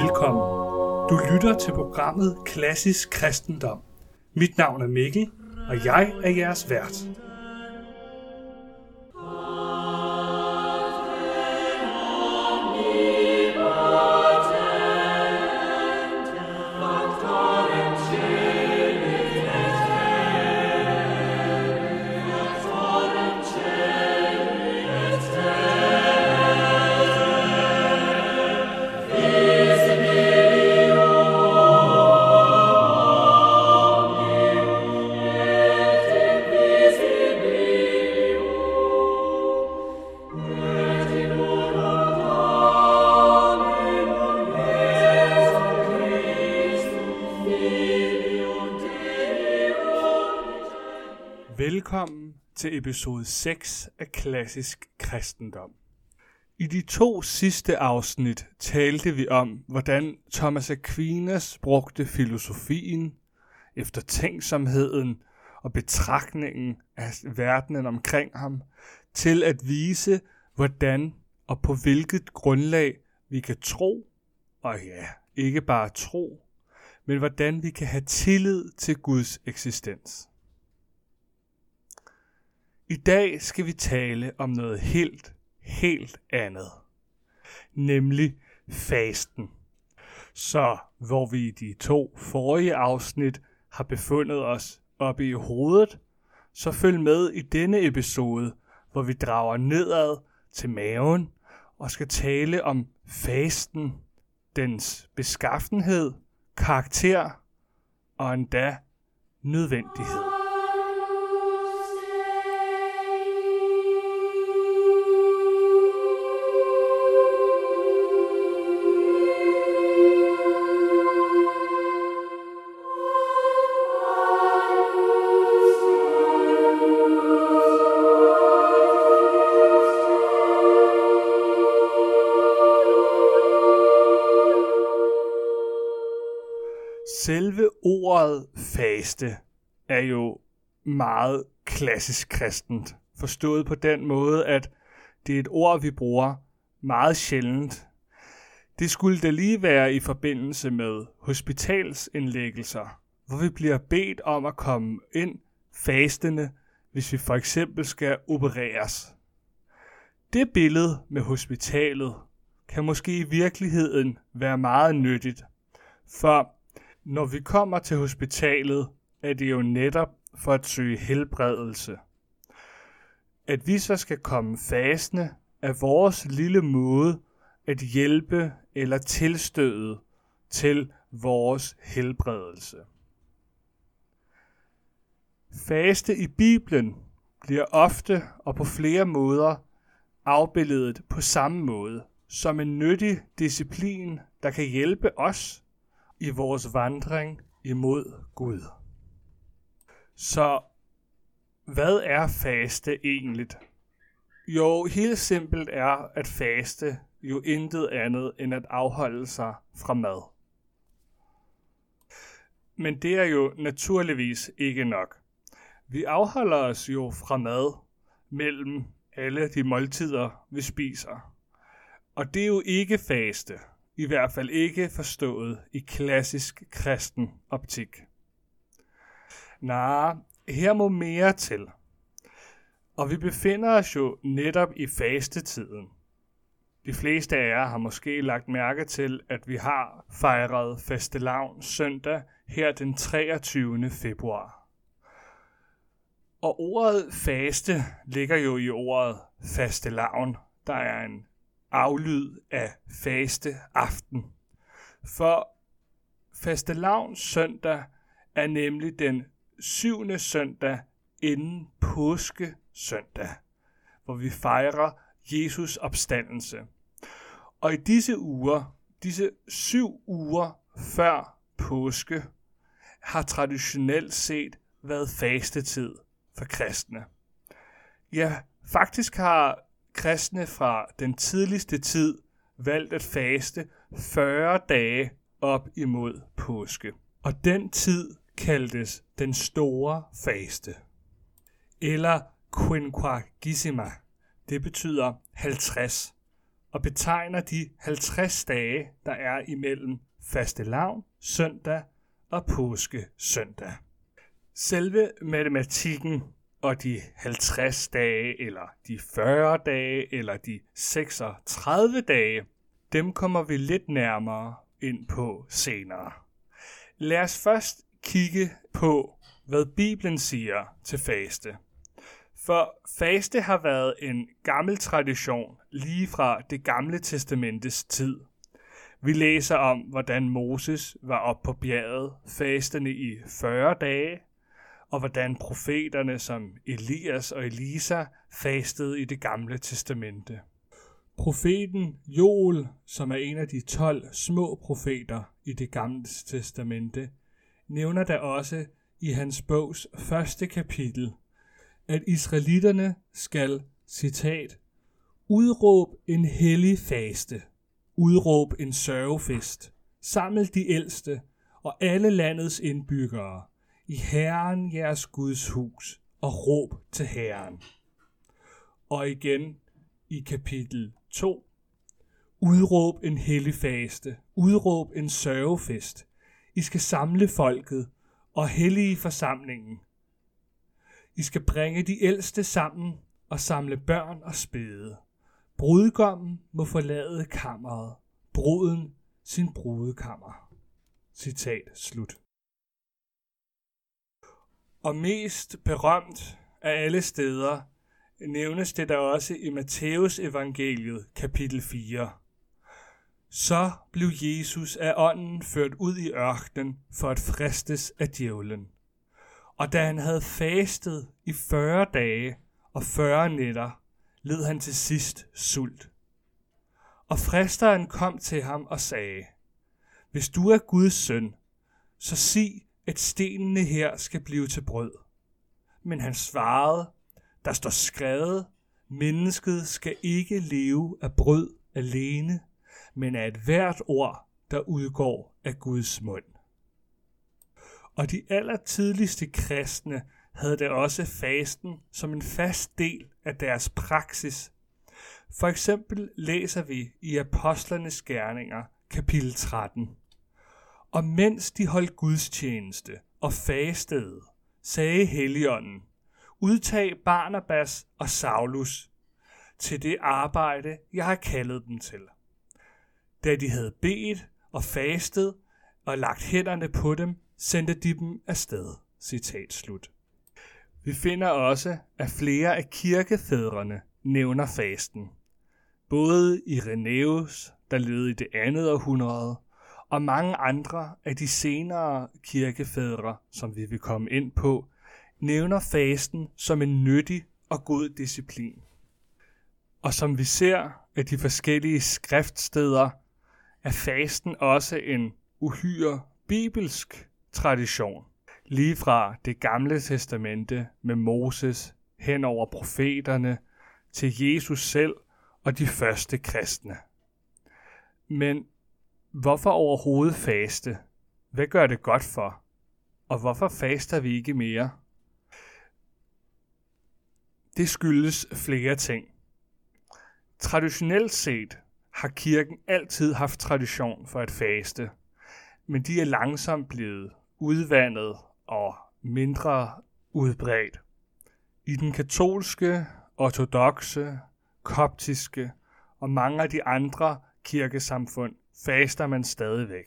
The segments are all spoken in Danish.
velkommen. Du lytter til programmet Klassisk Kristendom. Mit navn er Mikkel, og jeg er jeres vært. Velkommen til episode 6 af Klassisk Kristendom. I de to sidste afsnit talte vi om, hvordan Thomas Aquinas brugte filosofien, eftertænksomheden og betragtningen af verdenen omkring ham, til at vise, hvordan og på hvilket grundlag vi kan tro, og ja, ikke bare tro, men hvordan vi kan have tillid til Guds eksistens. I dag skal vi tale om noget helt andet, nemlig fasten. Så hvor vi i de to forrige afsnit har befundet os oppe i hovedet, så følg med i denne episode, hvor vi drager nedad til maven og skal tale om fasten, dens beskaffenhed, karakter og endda nødvendighed. Selve ordet faste er jo meget klassisk kristent, forstået på den måde, at det er et ord, vi bruger meget sjældent. Det skulle da lige være i forbindelse med hospitalsindlæggelser, hvor vi bliver bedt om at komme ind fastende, hvis vi for eksempel skal opereres. Det billede med hospitalet kan måske i virkeligheden være meget nyttigt, for når vi kommer til hospitalet, er det jo netop for at søge helbredelse. At vi så skal komme fastende, er vores lille måde at hjælpe eller tilstøde til vores helbredelse. Faste i Bibelen bliver ofte og på flere måder afbildet på samme måde, som en nyttig disciplin, der kan hjælpe os i vores vandring imod Gud. Så hvad er faste egentlig? Jo, helt simpelt er, at faste jo intet andet end at afholde sig fra mad. Men det er jo naturligvis ikke nok. Vi afholder os jo fra mad mellem alle de måltider, vi spiser. Og det er jo ikke faste. I hvert fald ikke forstået i klassisk kristen optik. Nej, her må mere til. Og vi befinder os jo netop i fastetiden. De fleste af jer har måske lagt mærke til, at vi har fejret fastelavn søndag her den 23. februar. Og ordet faste ligger jo i ordet fastelavn. Der er en aflyd af faste aften. For fastelavns søndag er nemlig den 7. søndag inden påske søndag, hvor vi fejrer Jesus opstandelse. Og i disse uger, disse 7 uger før påske, har traditionelt set været fastetid for kristne. Ja, faktisk har kristne fra den tidligste tid valgte at faste 40 dage op imod påske. Og den tid kaldtes den store faste. Eller quinquagesima. Det betyder 50. og betegner de 50 dage, der er imellem fastelavn søndag og påske søndag. Selve matematikken og de 50 dage, eller de 40 dage, eller de 36 dage, dem kommer vi lidt nærmere ind på senere. Lad os først kigge på, hvad Bibelen siger til faste. For faste har været en gammel tradition lige fra det gamle testamentes tid. Vi læser om, hvordan Moses var oppe på bjerget fastende i 40 dage, og hvordan profeterne som Elias og Elisa fastede i det gamle testamente. Profeten Joel, som er en af de 12 små profeter i det gamle testamente, nævner da også i hans bogs første kapitel, at israelitterne skal, citat, udråbe en hellig faste, udråbe en sørgefest, samle de ældste og alle landets indbyggere i Herren jeres Guds hus og råb til Herren. Og igen i kapitel 2, udråb en hellig faste, udråb en sørgefest, I skal samle folket og hellige forsamlingen. I skal bringe de ældste sammen og samle børn og spæde. Brudgommen må forlade kammeret, bruden sin brudekammer. Citat slut. Og mest berømt af alle steder nævnes det der også i Matteus evangeliet kapitel 4. Så blev Jesus af ånden ført ud i ørkenen for at fristes af djævlen. Og da han havde fastet i 40 dage og 40 nætter, led han til sidst sult. Og fristeren kom til ham og sagde, hvis du er Guds søn, så sig, at stenene her skal blive til brød. Men han svarede, der står skrevet, mennesket skal ikke leve af brød alene, men af et hvert ord, der udgår af Guds mund. Og de allertidligste kristne havde da også fasten som en fast del af deres praksis. For eksempel læser vi i Apostlenes Gerninger kapitel 13. Og mens de holdt gudstjeneste og fastede, sagde Helligånden, udtag Barnabas og Saulus til det arbejde, jeg har kaldet dem til. Da de havde bedt og fastet og lagt hænderne på dem, sendte de dem afsted. Citat slut. Vi finder også, at flere af kirkefædrene nævner fasten. Både i Renæus, der levede i det andet århundrede, og mange andre af de senere kirkefædre, som vi vil komme ind på, nævner fasten som en nyttig og god disciplin. Og som vi ser af de forskellige skriftsteder, er fasten også en uhyre bibelsk tradition. Lige fra det gamle testamente med Moses hen over profeterne til Jesus selv og de første kristne. Men hvorfor overhovedet faste? Hvad gør det godt for? Og hvorfor faster vi ikke mere? Det skyldes flere ting. Traditionelt set har kirken altid haft tradition for at faste, men de er langsomt blevet udvandet og mindre udbredt. I den katolske, ortodokse, koptiske og mange af de andre kirkesamfund faster man stadigvæk,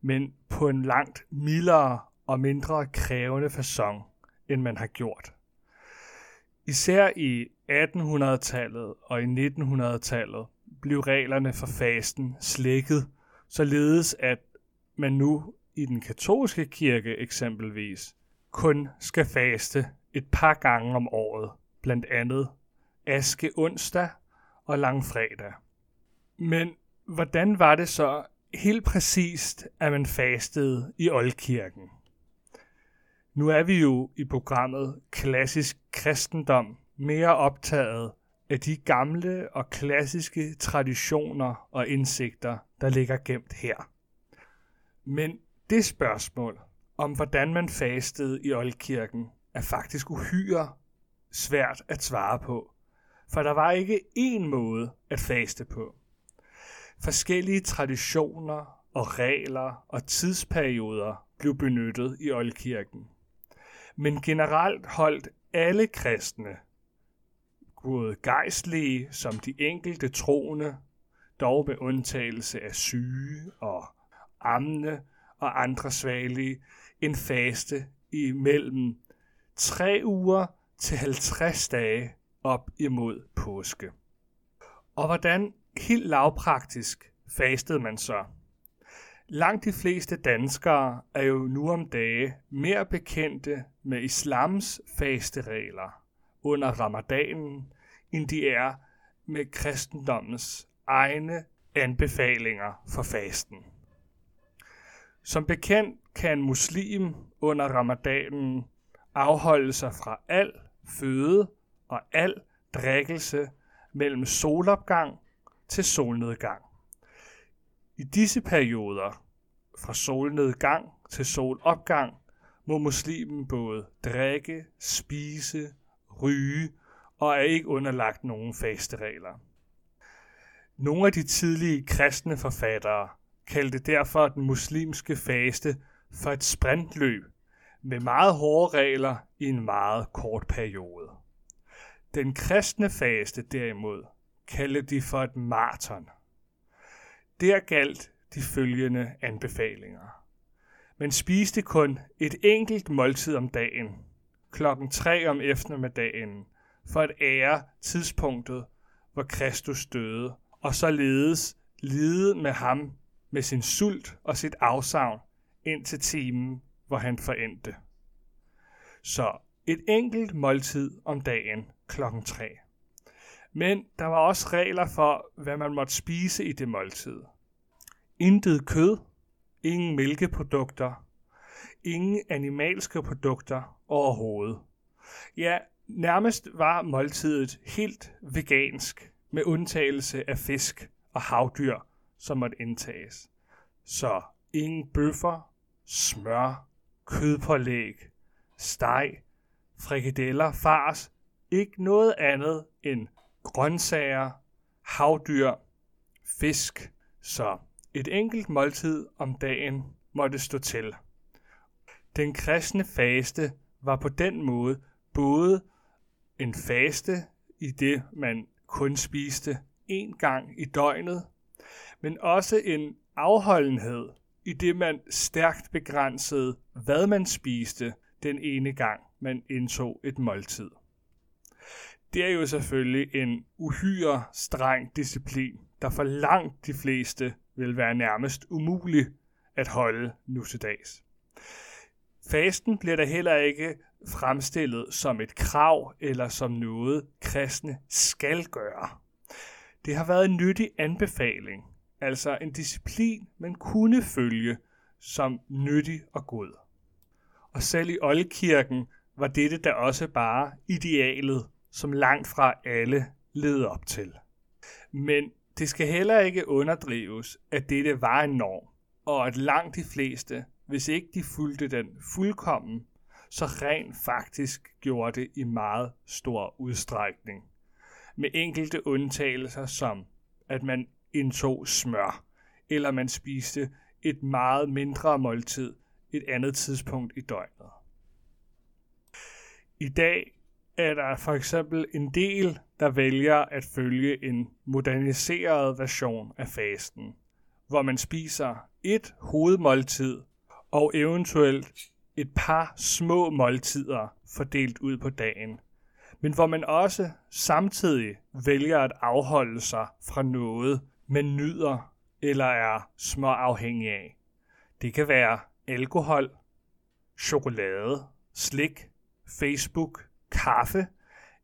men på en langt mildere og mindre krævende facon, end man har gjort. Især i 1800-tallet og i 1900-tallet blev reglerne for fasten slækket, således at man nu i den katolske kirke eksempelvis kun skal faste et par gange om året, blandt andet aske onsdag og langfredag. Men hvordan var det så helt præcist, at man fastede i oldkirken? Nu er vi jo i programmet Klassisk Kristendom mere optaget af de gamle og klassiske traditioner og indsigter, der ligger gemt her. Men det spørgsmål om, hvordan man fastede i oldkirken, er faktisk uhyre svært at svare på, for der var ikke én måde at faste på. Forskellige traditioner og regler og tidsperioder blev benyttet i oldkirken. Men generelt holdt alle kristne, både gejstlige som de enkelte troende, dog med undtagelse af syge og amne og andre svagelige, en faste imellem 3 uger til 50 dage op imod påske. Og hvordan helt lavpraktisk fastede man så? Langt de fleste danskere er jo nu om dage mere bekendte med islams fasteregler under ramadanen, end de er med kristendommens egne anbefalinger for fasten. Som bekendt kan en muslim under ramadanen afholde sig fra al føde og al drikkelse mellem solopgang til solnedgang. I disse perioder, fra solnedgang til solopgang, må muslimen både drikke, spise, ryge og er ikke underlagt nogen fasteregler. Nogle af de tidlige kristne forfattere kaldte derfor den muslimske faste for et sprintløb med meget hårde regler i en meget kort periode. Den kristne faste derimod kaldte de for et maraton. Der galt de følgende anbefalinger. Man spiste kun et enkelt måltid om dagen, klokken 3 om eftermiddagen, for at ære tidspunktet, hvor Kristus døde, og således lide med ham med sin sult og sit afsavn indtil timen, hvor han forendte. Så et enkelt måltid om dagen klokken 3. Men der var også regler for, hvad man måtte spise i det måltid. Intet kød, ingen mælkeprodukter, ingen animalske produkter overhovedet. Ja, nærmest var måltidet helt vegansk, med undtagelse af fisk og havdyr, som måtte indtages. Så ingen bøffer, smør, kødpålæg, steg, frikadeller, fars, ikke noget andet end grøntsager, havdyr, fisk, så et enkelt måltid om dagen måtte stå til. Den kristne faste var på den måde både en faste, i det man kun spiste én gang i døgnet, men også en afholdenhed, i det man stærkt begrænsede, hvad man spiste den ene gang, man indtog et måltid. Det er jo selvfølgelig en uhyre streng disciplin, der for langt de fleste vil være nærmest umulig at holde nu til dags. Fasten bliver der heller ikke fremstillet som et krav eller som noget, kristne skal gøre. Det har været en nyttig anbefaling, altså en disciplin, man kunne følge som nyttig og god. Og selv i oldkirken var dette da også bare idealet, som langt fra alle leder op til. Men det skal heller ikke underdrives, at dette var en norm, og at langt de fleste, hvis ikke de fulgte den fuldkommen, så rent faktisk gjorde det i meget stor udstrækning. Med enkelte undtagelser som, at man indtog smør, eller man spiste et meget mindre måltid et andet tidspunkt i døgnet. I dag er der for eksempel en del, der vælger at følge en moderniseret version af fasten, hvor man spiser et hovedmåltid og eventuelt et par små måltider fordelt ud på dagen, men hvor man også samtidig vælger at afholde sig fra noget, man nyder eller er småafhængig af. Det kan være alkohol, chokolade, slik, Facebook, kaffe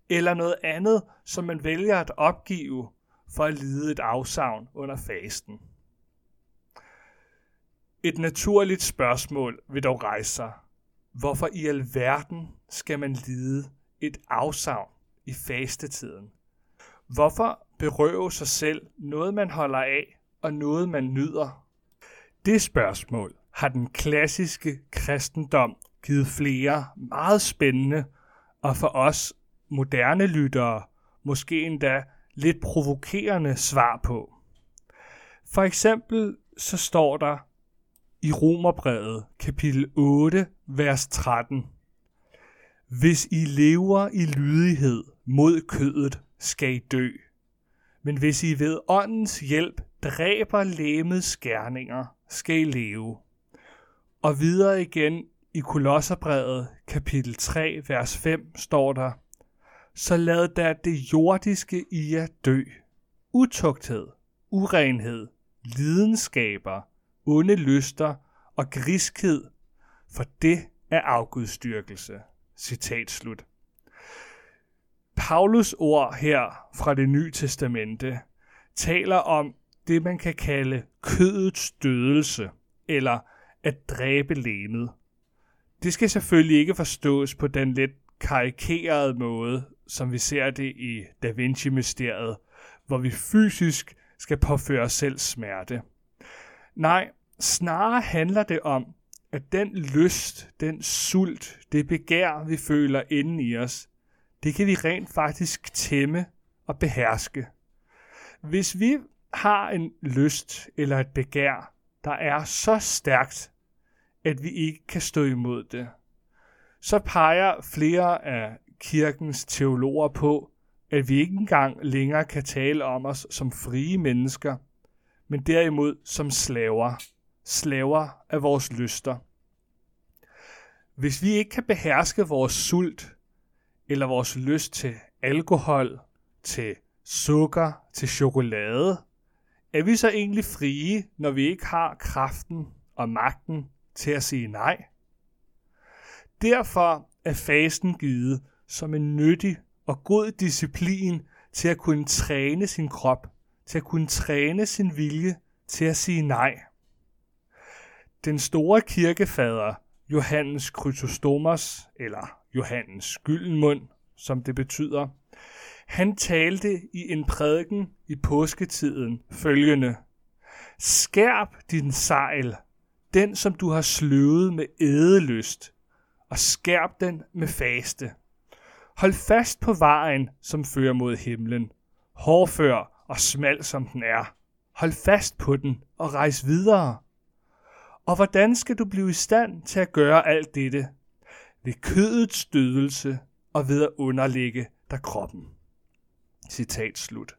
eller noget andet, som man vælger at opgive for at lide et afsavn under fasten. Et naturligt spørgsmål vil dog rejse sig. Hvorfor i alverden skal man lide et afsavn i fastetiden? Hvorfor berøve sig selv noget, man holder af og noget, man nyder? Det spørgsmål har den klassiske kristendom givet flere meget spændende og for os moderne lyttere måske endda lidt provokerende svar på. For eksempel så står der i Romerbrevet kapitel 8, vers 13. Hvis I lever i lydighed mod kødet, skal I dø. Men hvis I ved åndens hjælp dræber legemets gerninger, skal I leve. Og videre igen i Kolosserbrevet kapitel 3, vers 5 står der: Så lad da det jordiske i jer dø. Utugthed, urenhed, lidenskaber, onde lyster og griskhed, for det er afgudstyrkelse. Citat slut. Paulus ord her fra det nye testamente taler om det, man kan kalde kødets dødelse, eller at dræbe legemet. Det skal selvfølgelig ikke forstås på den lidt karikerede måde, som vi ser det i Da Vinci-mysteriet, hvor vi fysisk skal påføre os selv smerte. Nej, snarere handler det om, at den lyst, den sult, det begær, vi føler inden i os, det kan vi rent faktisk tæmme og beherske. Hvis vi har en lyst eller et begær, der er så stærkt, at vi ikke kan stå imod det, så peger flere af kirkens teologer på, at vi ikke engang længere kan tale om os som frie mennesker, men derimod som slaver. Slaver af vores lyster. Hvis vi ikke kan beherske vores sult, eller vores lyst til alkohol, til sukker, til chokolade, er vi så egentlig frie, når vi ikke har kraften og magten til at sige nej? Derfor er fasten givet som en nyttig og god disciplin til at kunne træne sin krop, til at kunne træne sin vilje til at sige nej. Den store kirkefader Johannes Chrysostomos, eller Johannes Gyldenmund, som det betyder, han talte i en prædiken i påsketiden følgende: Skærp din sejl, den som du har sløvet med ædelyst, og skærp den med faste. Hold fast på vejen, som fører mod himlen, hårdfør og smal som den er. Hold fast på den og rejs videre. Og hvordan skal du blive i stand til at gøre alt dette? Ved kødets dødelse og ved at underlægge dig kroppen. Citat slut.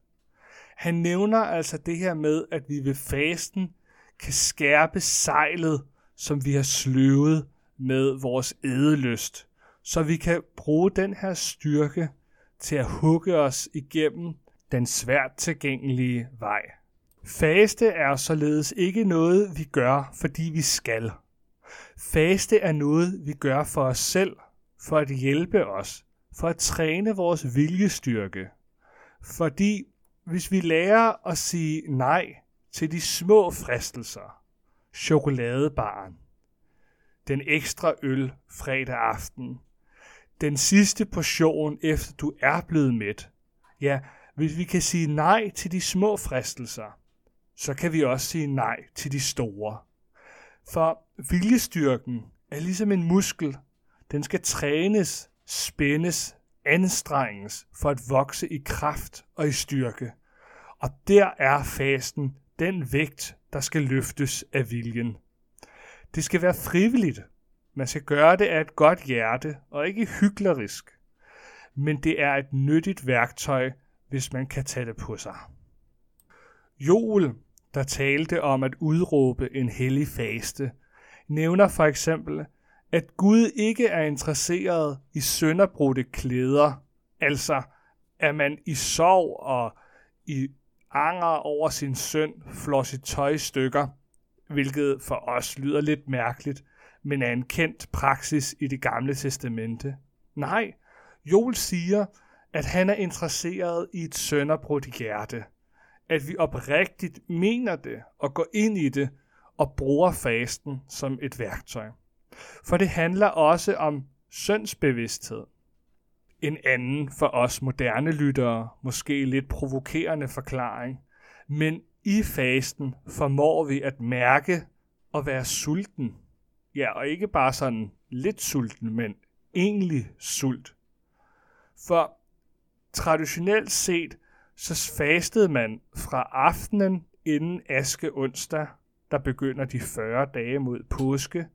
Han nævner altså det her med, at vi ved fasten kan skærpe sejlet, som vi har sløvet med vores ædelyst, så vi kan bruge den her styrke til at hugge os igennem den svært tilgængelige vej. Faste er således ikke noget, vi gør, fordi vi skal. Faste er noget, vi gør for os selv, for at hjælpe os, for at træne vores viljestyrke. Fordi hvis vi lærer at sige nej til de små fristelser, chokoladebaren, den ekstra øl fredag aften, den sidste portion efter du er blevet mæt, ja, hvis vi kan sige nej til de små fristelser, så kan vi også sige nej til de store. For viljestyrken er ligesom en muskel. Den skal trænes, spændes, anstrenges for at vokse i kraft og i styrke. Og der er fasten den vægt, der skal løftes af viljen. Det skal være frivilligt. Man skal gøre det af et godt hjerte og ikke hyklerisk. Men det er et nyttigt værktøj, hvis man kan tage det på sig. Joel, der talte om at udråbe en hellig faste, nævner for eksempel, at Gud ikke er interesseret i sønderbrudte klæder, altså at man i sorg og i anger over sin synd flår sit tøj i stykker, hvilket for os lyder lidt mærkeligt, men er en kendt praksis i Det Gamle Testamente. Nej, Joel siger, at han er interesseret i et sønderbrudt hjerte, at vi oprigtigt mener det og går ind i det og bruger fasten som et værktøj. For det handler også om syndsbevidsthed. En anden for os moderne lyttere, måske lidt provokerende forklaring, men i fasten formår vi at mærke og være sulten. Ja, og ikke bare sådan lidt sulten, men egentlig sult. For traditionelt set, så fastede man fra aftenen inden aske onsdag, der begynder de 40 dage mod påske,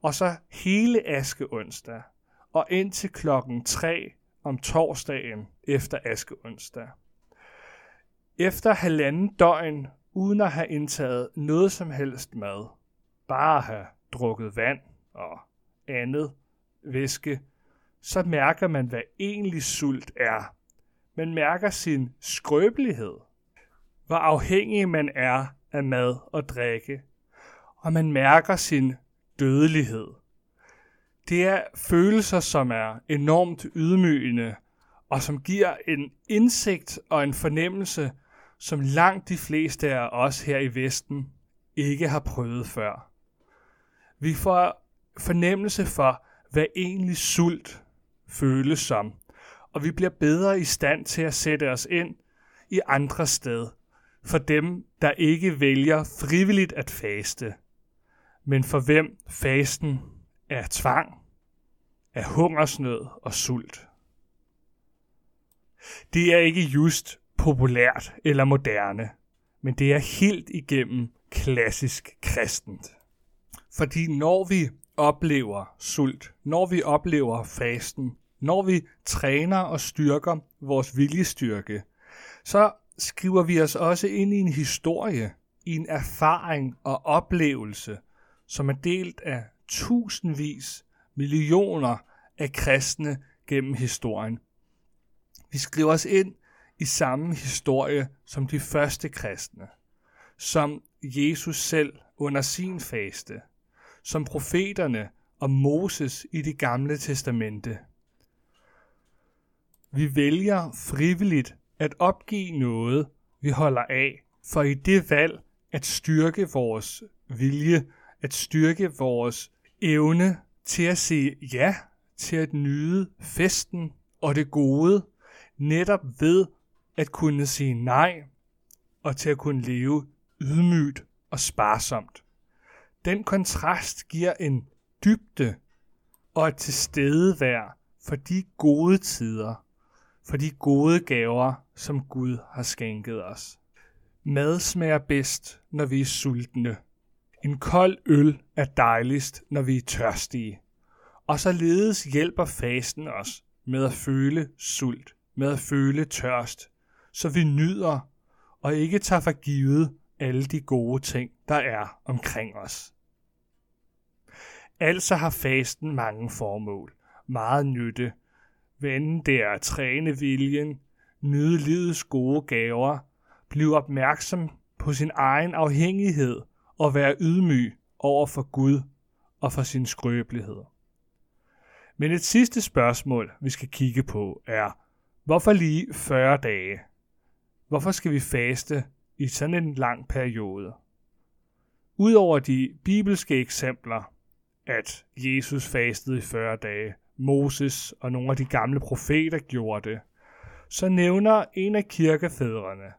og så hele aske onsdag, og indtil klokken 3 om torsdagen efter aske onsdag. Efter halvanden døgn, uden at have indtaget noget som helst mad, bare at have drukket vand og andet væske, så mærker man, hvad egentlig sult er. Man mærker sin skrøbelighed, hvor afhængig man er af mad og drikke, og man mærker sin dødelighed. Det er følelser, som er enormt ydmygende, og som giver en indsigt og en fornemmelse, som langt de fleste af os her i Vesten ikke har prøvet før. Vi får fornemmelse for, hvad egentlig sult føles som, og vi bliver bedre i stand til at sætte os ind i andre steder for dem, der ikke vælger frivilligt at faste, men for hvem fasten er tvang, er hungersnød og sult. Det er ikke just populært eller moderne, men det er helt igennem klassisk kristent. Fordi når vi oplever sult, når vi oplever fasten, når vi træner og styrker vores viljestyrke, så skriver vi os også ind i en historie, i en erfaring og oplevelse, som er delt af tusindvis, millioner af kristne gennem historien. Vi skriver os ind i samme historie som de første kristne, som Jesus selv under sin faste, som profeterne og Moses i det gamle testamente. Vi vælger frivilligt at opgive noget, vi holder af, for i det valg at styrke vores vilje, at styrke vores evne til at sige ja, til at nyde festen og det gode, netop ved at kunne sige nej, og til at kunne leve ydmygt og sparsomt. Den kontrast giver en dybde og et tilstedevær for de gode tider, for de gode gaver, som Gud har skænket os. Mad smager bedst, når vi er sultne. En kold øl er dejligst, når vi er tørstige. Og således hjælper fasten os med at føle sult, med at føle tørst, så vi nyder og ikke tager for givet alle de gode ting, der er omkring os. Altså har fasten mange formål, meget nytte, vende det at træne viljen, nyde livets gode gaver, blive opmærksom på sin egen afhængighed og være ydmyg over for Gud og for sin skrøbelighed. Men et sidste spørgsmål, vi skal kigge på, er: hvorfor lige 40 dage? Hvorfor skal vi faste i sådan en lang periode? Udover de bibelske eksempler, at Jesus fastede i 40 dage, Moses og nogle af de gamle profeter gjorde det, så nævner en af kirkefædrene,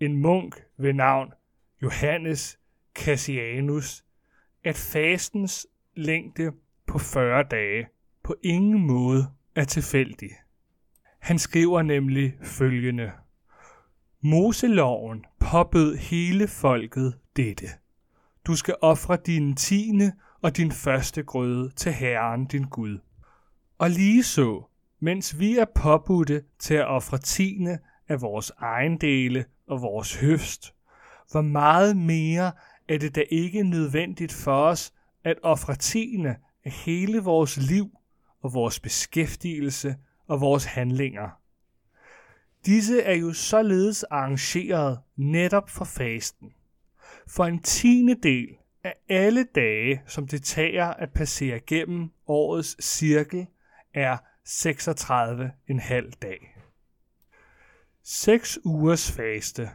en munk ved navn Johannes Cassianus, at fastens længde på 40 dage på ingen måde er tilfældig. Han skriver nemlig følgende: Moseloven påbød hele folket dette: du skal ofre din tiende og din første grøde til Herren din Gud. Og ligeså, mens vi er påbudte til at ofre tiende af vores ejendele og vores høst, hvor meget mere er det da ikke nødvendigt for os at ofre tiende af hele vores liv og vores beskæftigelse og vores handlinger. Disse er jo således arrangeret netop for fasten. For en tiendedel af alle dage, som det tager at passere gennem årets cirkel, er 36,5 dag. 6 ugers faste,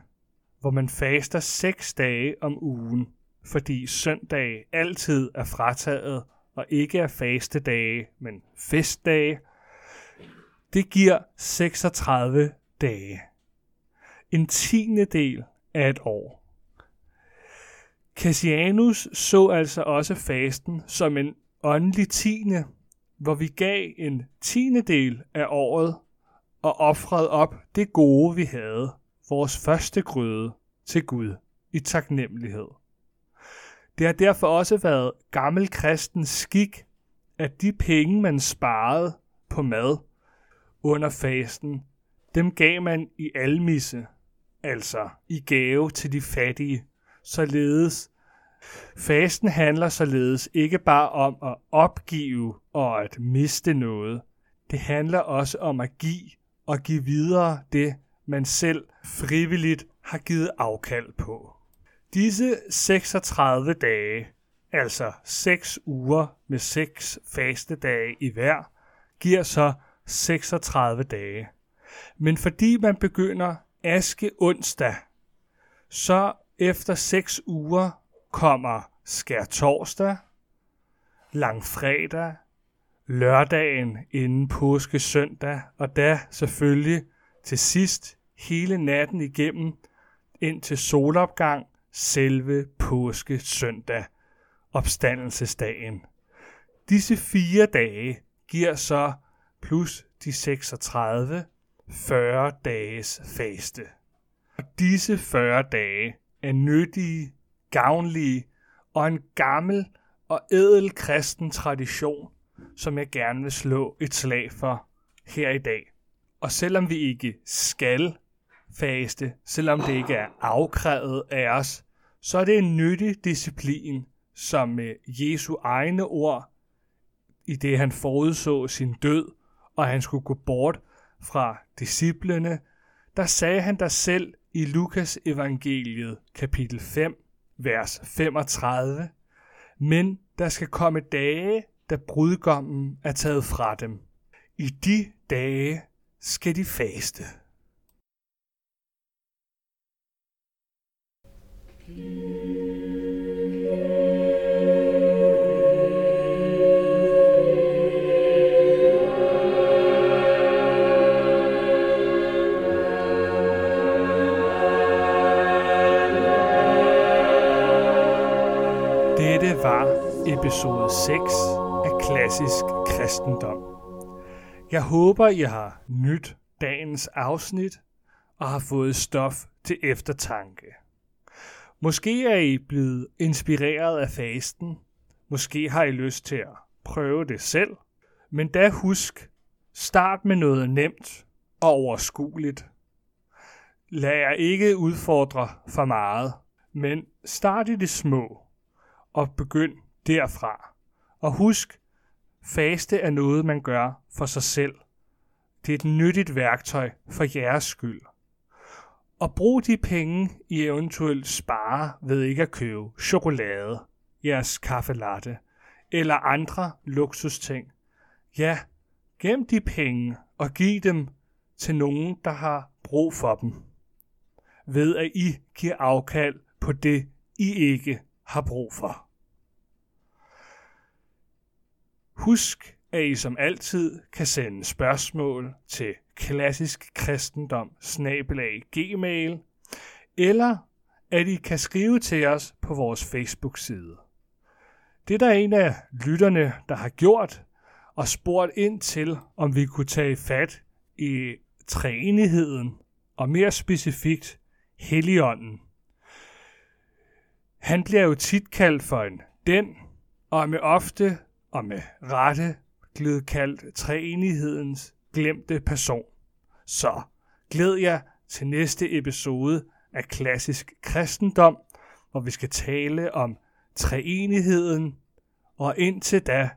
hvor man faster 6 dage om ugen, fordi søndage altid er frataget og ikke er fastedage, men festdage. Det giver 36 dage. En tiendedel af et år. Cassianus så altså også fasten som en åndelig tiende, hvor vi gav en tiendedel af året og ofrede op det gode, vi havde, vores første grøde, til Gud i taknemmelighed. Det har derfor også været gammel kristen skik, at de penge, man sparede på mad under fasten, dem gav man i almisse, altså i gave til de fattige. Således fasten handler således ikke bare om at opgive og at miste noget. Det handler også om at give og give videre det, man selv frivilligt har givet afkald på. Disse 36 dage, altså 6 uger med 6 fastedage i hver, giver så 36 dage. Men fordi man begynder aske onsdag, så efter 6 uger kommer skærtorsdag, langfredag, lørdagen inden påskesøndag, og da selvfølgelig til sidst hele natten igennem indtil solopgang, selve påskesøndag, opstandelsesdagen. Disse 4 dage giver så plus de 36, 40 dages faste. Og disse 40 dage er nyttige, gavnlige og en gammel og ædel kristen tradition, som jeg gerne vil slå et slag for her i dag. Og selvom vi ikke skal faste, selvom det ikke er afkrævet af os, så er det en nyttig disciplin, som med Jesu egne ord, i det han forudså sin død, og han skulle gå bort fra disciplene, der sagde han der selv i Lukas evangeliet kapitel 5, vers 35, men der skal komme dage, da brudgommen er taget fra dem. I de dage skal de faste. Dette var episode 6 af Klassisk Kristendom. Jeg håber, I har nydt dagens afsnit og har fået stof til eftertanke. Måske er I blevet inspireret af fasten. Måske har I lyst til at prøve det selv. Men da husk, start med noget nemt og overskueligt. Lad jer ikke udfordre for meget, men start i det små og begynd derfra. Og husk, faste er noget, man gør for sig selv. Det er et nyttigt værktøj for jeres skyld. Og brug de penge, I eventuelt sparer ved ikke at købe chokolade, jeres kaffelatte eller andre luksusting. Ja, gem de penge og giv dem til nogen, der har brug for dem, ved at I giver afkald på det, I ikke har brug for. Husk, at I som altid kan sende spørgsmål til klassiskkristendom@gmail.com eller at I kan skrive til os på vores Facebook-side. Det er der en af lytterne, der har gjort og spurgt ind til, om vi kunne tage fat i treenigheden og mere specifikt Helligånden. Han bliver jo tit kaldt for en den, og med ofte og med rette blevet kaldt treenighedens glemte person. Så glæd jer til næste episode af Klassisk Kristendom, hvor vi skal tale om treenigheden, og indtil da,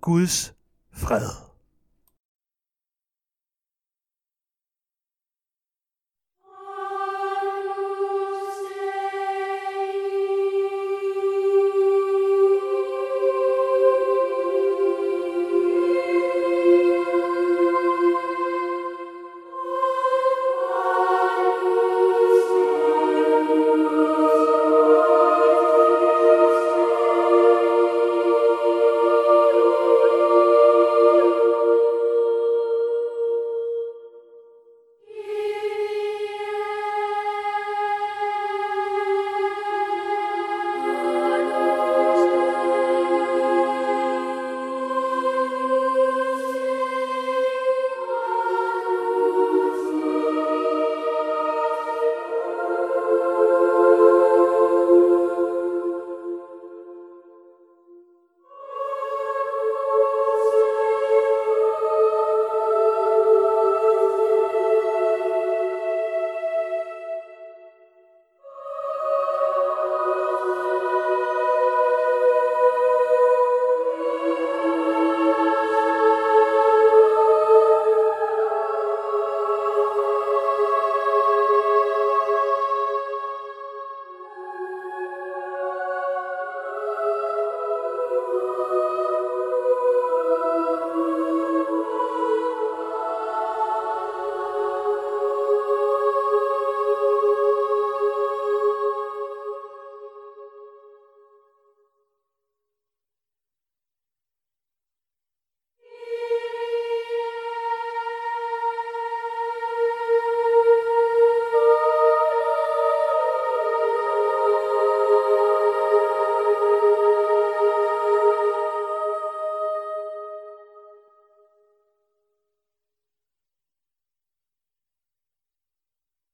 Guds fred.